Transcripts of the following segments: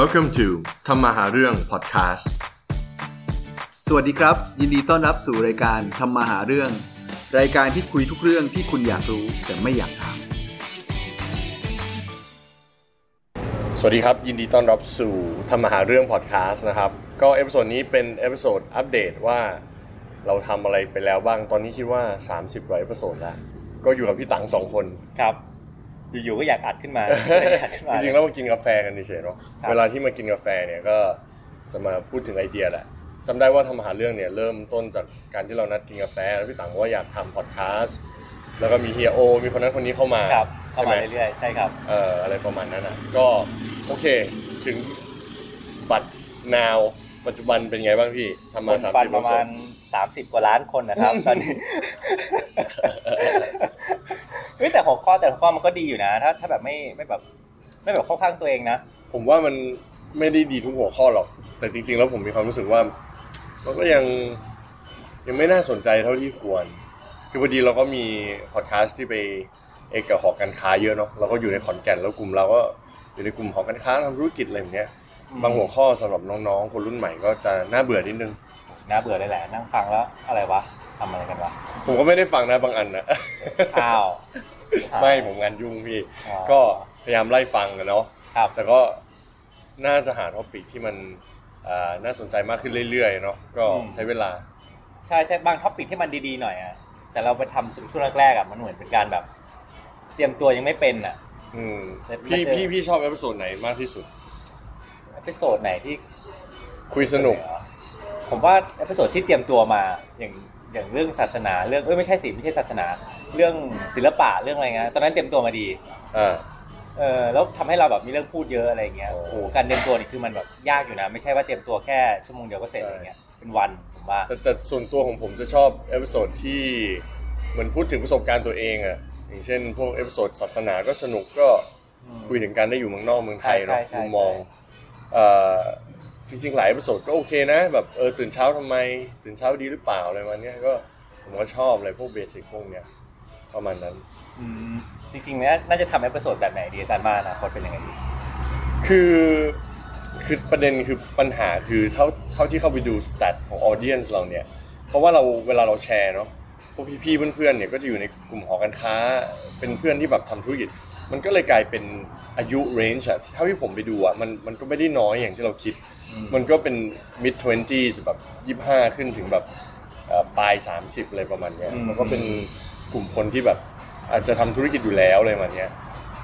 Welcome to ธรรมหาเรื่อง Podcast สวัสดีครับยินดีต้อนรับสู่รายการธรรมหาเรื่องรายการที่คุยทุกเรื่องที่คุณอยากรู้แต่ไม่อยากถามสวัสดีครับยินดีต้อนรับสู่ธรรมหาเรื่อง Podcast นะครับก็เอพิโซดนี้เป็นเอพิโซดอัปเดตว่าเราทำอะไรไปแล้วบ้างตอนนี้คิดว่า30กว่าเอพิโซดแล้วก็อยู่กับพี่ตัง2คนครับอยู่ๆก็อยากอัดขึ้นมาจริงๆแล้วมากินกาแฟกันเฉยๆเนาะเวลาที่มากินกาแฟเนี่ยก็จะมาพูดถึงไอเดียแหละจำได้ว่าทำหาเรื่องเนี่ยเริ่มต้นจากการที่เรานัดกินกาแฟแล้วพี่ตังว่าอยากทำพอดคาสต์แล้วก็มีเฮียโอมีคนนั้นคนนี้เข้ามาใช่ไหมเรื่อยๆใช่ครับอะไรประมาณนั้นอ่ะก็โอเคถึงบัดนาวปัจจุบันเป็นไงบ้างพี่ทำมา30ประมาณ30กว่าล้านคนนะครับตอนนี้แต่แต่หัวข้อมันก็ดีอยู่นะถ้าแบบไม่แบบเข้าข้างตัวเองนะผมว่ามันไม่ได้ดีทุกหัวข้อหรอกแต่จริงๆแล้วผมมีความรู้สึกว่ามันก็ยังไม่น่าสนใจเท่าที่ควรคือพอดีเราก็มีพอดแคสต์ที่ไปเอกกับหอการค้าเยอะเนาะเราก็อยู่ในขอนแก่นแล้วกลุ่มเราก็อยู่ในกลุ่มหอการค้าทำธุรกิจอะไรอย่างเงี้ยบางหัวข้อสำหรับน้องๆคนรุ่นใหม่ก็จะน่าเบื่อนิดนึงน่าเบื่อเลยแหละนั่งฟังแล้วอะไรวะทำอะไรกันวะผมก็ไม่ได้ฟังนะบางอันนะอ้าวไม่ผมงานยุ่งพี่ก็พยายามไล่ฟังกันเนาะแต่ก็น่าจะหาท็อปิกที่มันน่าสนใจมากขึ้นเรื่อยๆเนาะก็ใช้เวลาใช่ใช่บางท็อปิกที่มันดีๆหน่อยอ่ะแต่เราไปทำช่วงแรกๆอ่ะมันเหมือนเป็นการแบบเตรียมตัวยังไม่เป็นอ่ะพี่ชอบเอพิโซดไหนมากที่สุดเอพิโซดไหนที่คุยสนุกผมว่าเอพิโซดที่เตรียมตัวมาอย่างเรื่องศาสนาเรื่องไม่ใช่สิไม่ใช่ศาสนาเรื่องศิลปะเรื่องอะไรเงี้ยตอนนั้นเตรียมตัวมาดีแล้วทำให้เราแบบมีเรื่องพูดเยอะอะไรเงี้ยโอ้โหการเตรียมตัวนี่คือมันแบบยากอยู่นะไม่ใช่ว่าเตรียมตัวแค่ชั่วโมงเดียวก็เสร็จอะไรเงี้ยเป็นวันผมว่าแต่ส่วนตัวของผมจะชอบเอพิโซดที่เหมือนพูดถึงประสบการณ์ตัวเองอ่ะอย่างเช่นพวกเอพิโซดศาสนาก็สนุกก็คุยถึงการได้อยู่เมืองนอกเมืองไทยเนาะมุมมองจริงๆหลายเอพิโซดก็โอเคนะแบบตื่นเช้าทำไมตื่นเช้าดีหรือเปล่าอะไรมันเนี้ยก็ผมก็ชอบอะไรพวกเบสิกพวกเนี้ยประมาณนั้นจริงๆเนี่ยน่าจะทำเอพิโซดแบบไหนดีอาจารย์มานะคนเป็นยังไงดีคือประเด็นคือปัญหาคือเท่าที่เข้าไปดูสแตทของออเดียนส์เราเนี่ยเพราะว่าเราเวลาเราแชร์เนาะพวกพี่ๆเพื่อนๆเนี่ยก็จะอยู่ในกลุ่มหอการค้าเป็นเพื่อนที่แบบทำธุรกิจมันก็เลยกลายเป็นอายุเรนจ์อะเท่าที่ผมไปดูอะมันก็ไม่ได้น้อยอย่างที่เราคิดมันก็เป็น mid 20s แบบ25ขึ้นถึงแบบปลาย30อะไรประมาณเนี้ยมันก็เป็นกลุ่มคนที่แบบอาจจะทำธุรกิจอยู่แล้วอะไรประมาณเนี้ย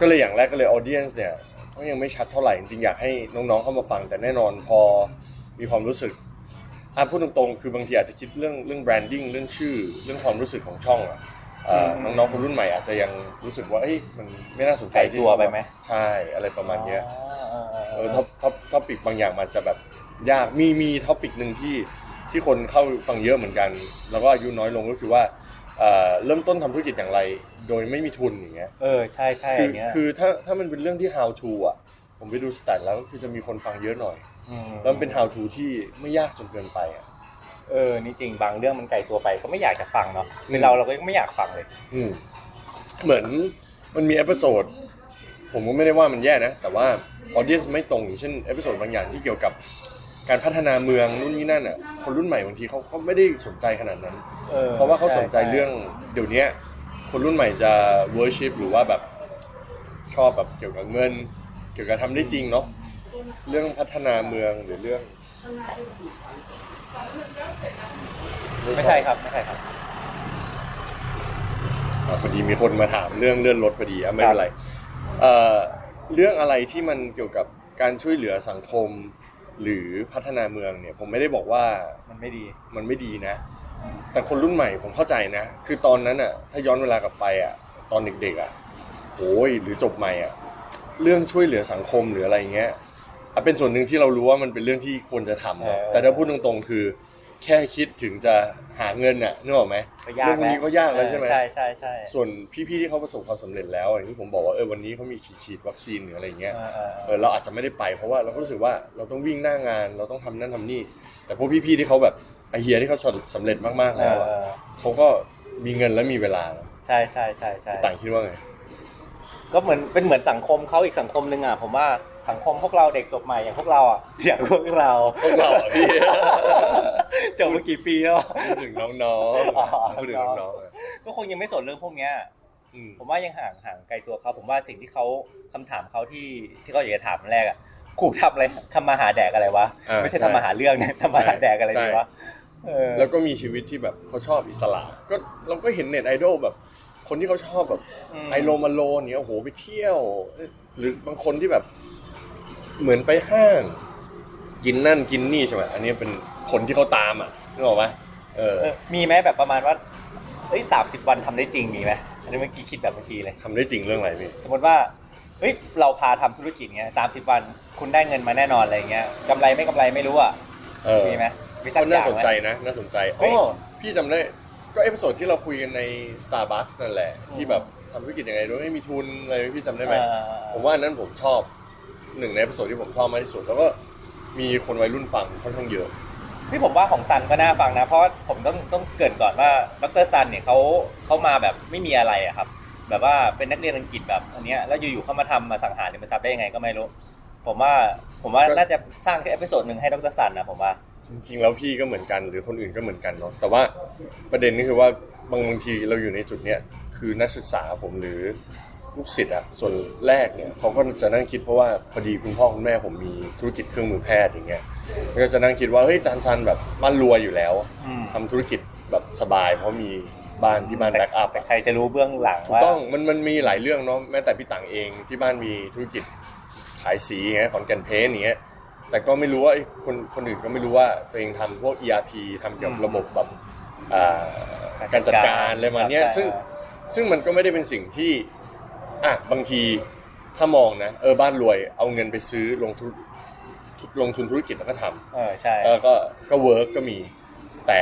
ก็เลยอย่างแรกก็เลย audience เนี่ยก็ยังไม่ชัดเท่าไหร่จริงๆอยากให้น้องๆเข้ามาฟังแต่แน่นอนพอมีความรู้สึกพูดตรงๆคือบางทีอาจจะคิดเรื่อง branding เรื่องชื่อเรื่องความรู้สึกของช่องอะน้องๆคนรุ่นใหม่อาจจะยังรู้สึกว่าเฮ้ยมันไม่น่าสนใจตัวไปไหมใช่อะไรประมาณเนี้ยท็อปิกบางอย่างมันจะแบบยากมีท็อปิกนึงที่คนเข้าฟังเยอะเหมือนกันแล้วก็อายุน้อยลงก็คือว่าเริ่มต้นทำธุรกิจอย่างไรโดยไม่มีทุนอย่างเงี้ยใช่ใช่อย่างเงี้ยคือถ้ามันเป็นเรื่องที่ how to อ่ะผมไปดูสแตทแล้วก็คือจะมีคนฟังเยอะหน่อยแล้วมันเป็น how to ที่ไม่ยากจนเกินไปอ่ะนี่จริงบางเรื่องมันไกลตัวไปก็ไม่อยากจะฟังเนาะในเราก็ไม่อยากฟังเลยเหมือนมันมีเอพิโซดผมก็ไม่ได้ว่ามันแย่นะแต่ว่าออเดียนส์ไม่ตรงอย่างเช่นเอพิโซดบางอย่างที่เกี่ยวกับการพัฒนาเมืองนู่นนี่นั่นอ่ะคนรุ่นใหม่บางทีเขาไม่ได้สนใจขนาดนั้นเพราะว่าเขาสนใจเรื่องเดี๋ยวนี้คนรุ่นใหม่จะ worship หรือว่าแบบชอบแบบเกี่ยวกับเงินเกี่ยวกับทำได้จริงเนาะเรื่องพัฒนาเมืองหรือเรื่องไม่ใช่ครับพอดีมีคนมาถามเรื่องเลื่อนรถพอดีไม่เป็นไรเรื่องอะไรที่มันเกี่ยวกับการช่วยเหลือสังคมหรือพัฒนาเมืองเนี่ยผมไม่ได้บอกว่ามันไม่ดีนะแต่คนรุ่นใหม่ผมเข้าใจนะคือตอนนั้นอ่ะถ้าย้อนเวลากลับไปอ่ะตอนเด็กๆอ่ะโอ้ยหรือจบใหม่อ่ะเรื่องช่วยเหลือสังคมหรืออะไรเงี้ยเป็นส่วนหนึ่งที่เรารู้ว่ามันเป็นเรื่องที่ควรจะทำแต่ถ้าพูดตรงๆคือแค่คิดถึงจะหาเงินน่ะนึกออกไหมเรื่องนี้ก็ยากแล้วใช่ไหมใช่ส่วนพี่ๆที่เขาประสบความสำเร็จแล้วอย่างที่ผมบอกว่าวันนี้เขามีฉีดวัคซีนหรืออะไรเงี้ยเราอาจจะไม่ได้ไปเพราะว่าเราก็รู้สึกว่าเราต้องวิ่งหน้างานเราต้องทำนั่นทำนี่แต่พวกพี่ๆที่เขาแบบไอเฮียที่เขาสำเร็จมากๆแล้วเขาก็มีเงินและมีเวลาใช่ต่างคิดว่าไงก็เหมือนเป็นเหมือนสังคมเขาอีกสังคมนึงอ่ะผมว่า สังคมพวกเราเด็กจบใหม่อย่างพวกเราอ่ะอย่างพวกเราพี่จบมากี่ปีแล้วถึงน้องๆถึงน้องๆก็คงยังไม่สนเรื่องพวกเนี้ยผมว่ายังห่างไกลตัวเขาผมว่าสิ่งที่เขาคำถามเขาที่เขาอยากจะถามแรกอ่ะกูทำอะไรทำมาหาแดกอะไรวะไม่ใช่ทำมาหาเรื่องนะทำมาหาแดกอะไรดีวะแล้วก็มีชีวิตที่แบบเขาชอบอิสระก็เราก็เห็นเน็ตไอดอลแบบคนที่เขาชอบแบบไอโลมาโลเนี่ยโอ้โหไปเที่ยวหรือบางคนที่แบบเหมือนไปห้างกินนั่นกินนี่ใช่ไหมอันนี้เป็นคนที่เขาตามอ่ะนึกออกไหมมีไหมแบบประมาณว่าเอ้ย30 วันทำได้จริงมีไหมอันนี้เมื่อกี้คิดแบบเมื่อกี้เลยทำได้จริงเรื่องอะไรพี่สมมติว่าเฮ้ยเราพาทำธุรกิจเงี้ย30 วันคุณได้เงินมาแน่นอนอะไรเงี้ยกำไรไม่รู้อ่ะมีไหมคนน่าสนใจนะน่าสนใจอ๋อพี่จำได้ก็เอพิโซดที่เราคุยกันใน Starbucks นั่นแหละที่แบบทำธุรกิจยังไงโดยไม่มีทุนอะไรพี่จำได้ไหมผมว่านั้นผมชอบ1ในเอพิโซดที่ผมชอบมากที่สุดแล้วก็มีคนวัยรุ่นฟังค่อนข้างเยอะที่ผมว่าของซันก็น่าฟังนะเพราะผมต้องเกริ่นก่อนว่าดร.ซันเนี่ยเขามาแบบไม่มีอะไรอะครับแบบว่าเป็นนักเรียนอังกฤษแบบอันเนี้ยแล้วอยู่ๆเขามาทำมาสังหาริมทรัพย์ได้ยังไงก็ไม่รู้ผมว่าน่าจะสร้างเอพิโซดนึงให้ดร.ซันนะผมว่าจริงๆแล้วพี่ก็เหมือนกันหรือคนอื่นก็เหมือนกันเนาะแต่ว่าประเด็นนี่คือว่าบางทีเราอยู่ในจุดเนี้ยคือนักศึกษาผมหรือลูกศิษย์อ่ะส่วนแรกเนี่ยเขาก็จะนั่งคิดเพราะว่าพอดีคุณพ่อคุณแม่ผมมีธุรกิจเครื่องมือแพทย์อย่างเงี้ยก็จะนั่งคิดว่าเฮ้ยจานซันแบบบ้านรวยอยู่แล้วทำธุรกิจแบบสบายเพราะมีบ้านที่บ้านแบ็คอัพใครจะรู้เบื้องหลังว่าถูกต้องมันมีหลายเรื่องเนาะแม้แต่พี่ต่างเองที่บ้านมีธุรกิจขายสีอย่างเงี้ยขอนแก่นเพชรอย่างเงี้ยแต่ก็ไม่รู้ว่าคนอื่นก็ไม่รู้ว่าตัวเองทำพวก ERP ทำเกี่ยวกับระบบแบบการจัดการอะไรมาเนี้ยซึ่งมันก็ไม่ได้เป็นสิ่งที่บางทีถ้ามองนะบ้านรวยเอาเงินไปซื้อลงทุนธุรกิจแล้วก็ทำใช่แล้วก็เวิร์กก็มีแต่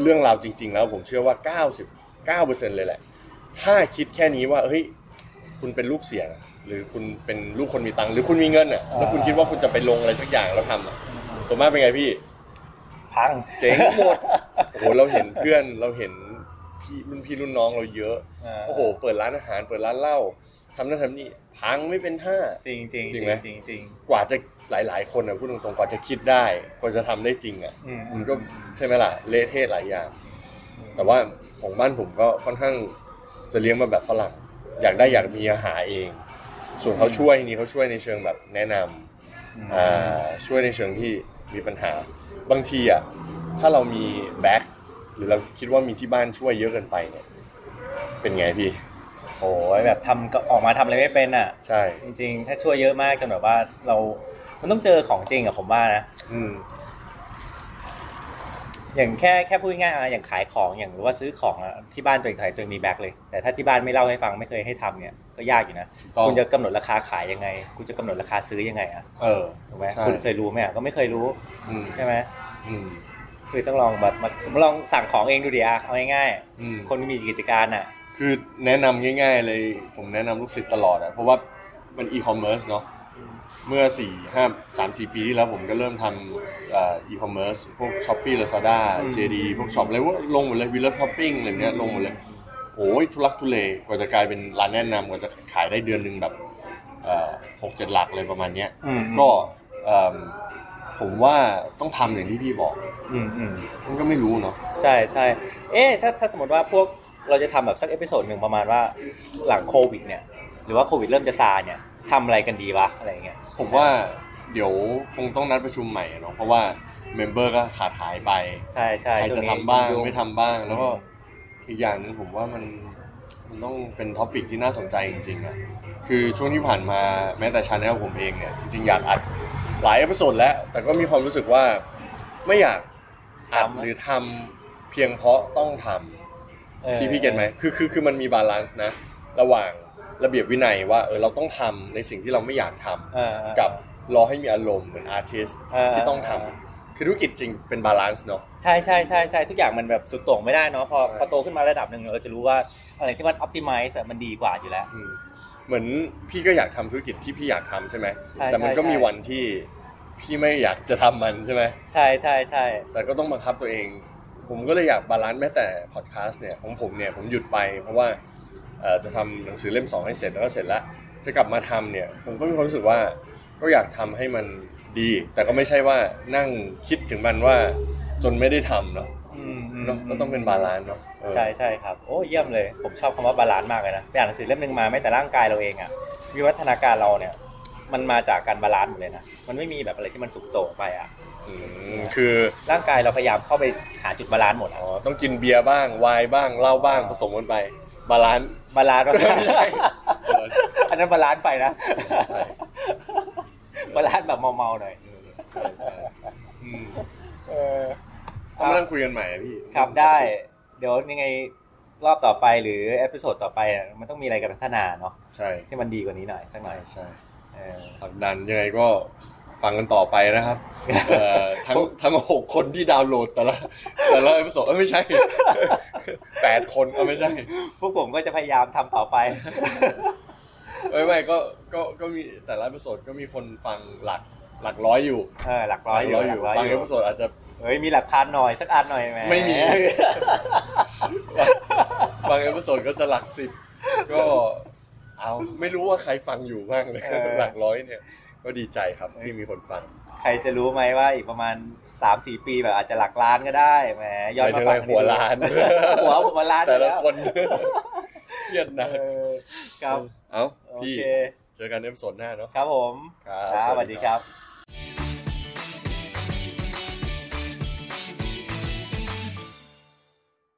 เรื่องราวจริงๆแล้วผมเชื่อว่า99%เลยแหละถ้าคิดแค่นี้ว่าเฮ้ยคุณเป็นลูกเสียหรือคุณเป็นลูกคนมีตังค์หรือคุณมีเงินน่ะแล้วคุณคิดว่าคุณจะไปลงอะไรสักอย่างแล้วทำอ่ะส่วนมากเป็นไงพี่พังเจ๊งหมดโอ้โหเราเห็นเพื่อนเราเห็นพี่รุ่นน้องเราเยอะโอ้โหเปิดร้านอาหารเปิดร้านเหล้าทำนั่นทำนี่พังไม่เป็นท่าจริงกว่าจะหลายคนน่ะพูดตรงๆกว่าจะคิดได้กว่าจะทำได้จริงอ่ะมันก็ใช่มั้ยล่ะเละเทะหลายอย่างแต่ว่าของบ้านผมก็ค่อนข้างจะเลี้ยงมาแบบฝรั่งอยากมีอาหารเองส่วนเขาช่วยในเชิงแบบแนะนำช่วยในเชิงที่มีปัญหาบางทีอ่ะถ้าเรามีแบ็คหรือเราคิดว่ามีที่บ้านช่วยเยอะเกินไปเนี่ยเป็นไงพี่โอ้ยแบบทำออกมาทำอะไรไม่เป็นอ่ะใช่จริงๆถ้าช่วยเยอะมากจนแบบว่ามันต้องเจอของจริงอะผมว่านะอย่างแค่พูดง่ายๆอย่างขายของอย่างหรือว่าซื้อของอ่ะที่บ้านตัวเองมีแบ็คเลยแต่ถ้าที่บ้านไม่เล่าให้ฟังไม่เคยให้ทำเนี่ยก็ยากอยู่นะคุณจะกำหนดราคาขายยังไงคุณจะกำหนดราคาซื้อยังไงอ่ะถูกไหมคุณเคยรู้ไหมอ่ะก็ไม่เคยรู้ใช่ไหมคือต้องลองแบบมาลองสั่งของเองดูดิอ่ะเอาง่ายๆคนที่มีกิจการอ่ะคือแนะนำง่ายๆเลยผมแนะนำลูกศิษย์ตลอดอ่ะเพราะว่ามันอีคอมเมิร์ซเนาะเมื่อ 3-4 ปีที่แล้วผมก็เริ่มทำอีคอมเมิร์ซพวก Shopee Lazada JD พวกช็อปอะไรพวกลงหมดเลย Vlog Shopping อะไรเงี้ยลงหมดเลยโอ้ยทุลักทุเลกว่าจะกลายเป็นร้านแนะนำกว่าจะขายได้เดือนนึงแบบ6-7 หลักเลยประมาณเนี้ยก็ผมว่าต้องทำอย่างที่พี่บอกมันก็ไม่รู้เนาะใช่ๆถ้าสมมติว่าพวกเราจะทำแบบสักเอพิโซดนึงประมาณว่าหลังโควิดเนี่ยหรือว่าโควิดเริ่มจะซาเนี่ยทำอะไรกันดีวะอะไรเงี้ยผมว่าเดี๋ยวคงต้องนัดประชุมใหม่เนาะเพราะว่าเมมเบอร์ก็ขาดหายไปใช่ๆใครจะทำบ้างไม่ทำบ้างแล้วก็อีกอย่างนึงผมว่ามันต้องเป็นท็อปิกที่น่าสนใจจริงๆอ่ะคือช่วงที่ผ่านมาแม้แต่ channel ผมเองเนี่ยจริงๆอยากอัดหลายเอพิโซดแล้วแต่ก็มีความรู้สึกว่าไม่อยากอัดหรือทำเพียงเพราะต้องทำพี่เก็ทไหมคือมันมีบาลานซ์นะระหว่างระเบียบวินัยว่าเราต้องทำในสิ่งที่เราไม่อยากทำกับรอให้มีอารมณ์เหมือนอาร์ติสต์ที่ต้องทำคือธุรกิจจริงเป็นบาลานซ์เนาะใช่ทุกอย่างมันแบบสุดโต่งไม่ได้เนาะพอโตขึ้นมาระดับหนึ่งเราจะรู้ว่าอะไรที่มันออพติไมซ์มันดีกว่าอยู่แล้วเหมือนพี่ก็อยากทำธุรกิจที่พี่อยากทำใช่ไหมแต่มันก็มีวันที่พี่ไม่อยากจะทำมันใช่ไหมใช่แต่ก็ต้องบังคับตัวเองผมก็เลยอยากบาลานซ์แม้แต่พอดแคสต์เนี่ยของผมเนี่ยผมหยุดไปเพราะว่าจะทำหนังสือเล่ม 2ให้เสร็จแล้วก็เสร็จแล้วจะกลับมาทำเนี่ยผมก็มีความรู้สึกว่า ก็อยากทำให้มันดีแต่ก็ไม่ใช่ว่านั่งคิดถึงมันว่าจนไม่ได้ทำเนาะก็ต้องเป็นบาลานซ์เนาะใช่ใช่ครับโอ้เยี่ยมเลยผมชอบคำว่าบาลานซ์มากเลยนะไปอ่านหนังสือเล่มนึงมาไม่แต่ร่างกายเราเองอะวิวัฒนาการเราเนี่ยมันมาจากการบาลานซ์หมดเลยนะมันไม่มีแบบอะไรที่มันสุกโต่งไปอะคือร่างกายเราพยายามเข้าไปหาจุดบาลานซ์หมดอ๋อต้องกินเบียร์บ้างไวน์บ้างเหล้าบ้างผสมกันไปบาลานซ์ก็ใช่อันนั้นบาลานซ์ไปนะบาลานซ์แบบเมาๆหน่อยต้องมานั่งคุยกันใหม่พี่ครับได้เดี๋ยวยังไงรอบต่อไปหรือเอพิโซดต่อไปมันต้องมีอะไรกับพัฒนาเนาะใช่ที่มันดีกว่านี้หน่อยสักหน่อยใช่ผลักดันยังไงก็ฟังกันต่อไปนะครับทั้ง6คนที่ดาวน์โหลดแต่ละเอพิโซดไม่ใช่8คนไม่ใช่พวกผมก็จะพยายามทำต่อไปไม่ก็มีแต่ละเอพิโซดก็มีคนฟังหลักร้อยอยู่หลักร้อยอยู่บางเอพิโซดอาจจะมีหลักพันหน่อยสักอันหน่อยไหมไม่มีบางเอพิโซดก็จะหลัก10ก็เอาไม่รู้ว่าใครฟังอยู่บ้างเลยหลักร้อยเนี่ยก็ดีใจครับที่มีคนฟังใครจะรู้ไหมว่าอีกประมาณ 3-4 ปีแบบอาจจะหลักล้านก็ได้แหมยอดมาฟังหัวล้านหัวล้านแต่ละคนเครียดนะครับเอ้าพี่เจอกันเอพิโซดหน้าเนาะครับผมครับสวัสดีครับ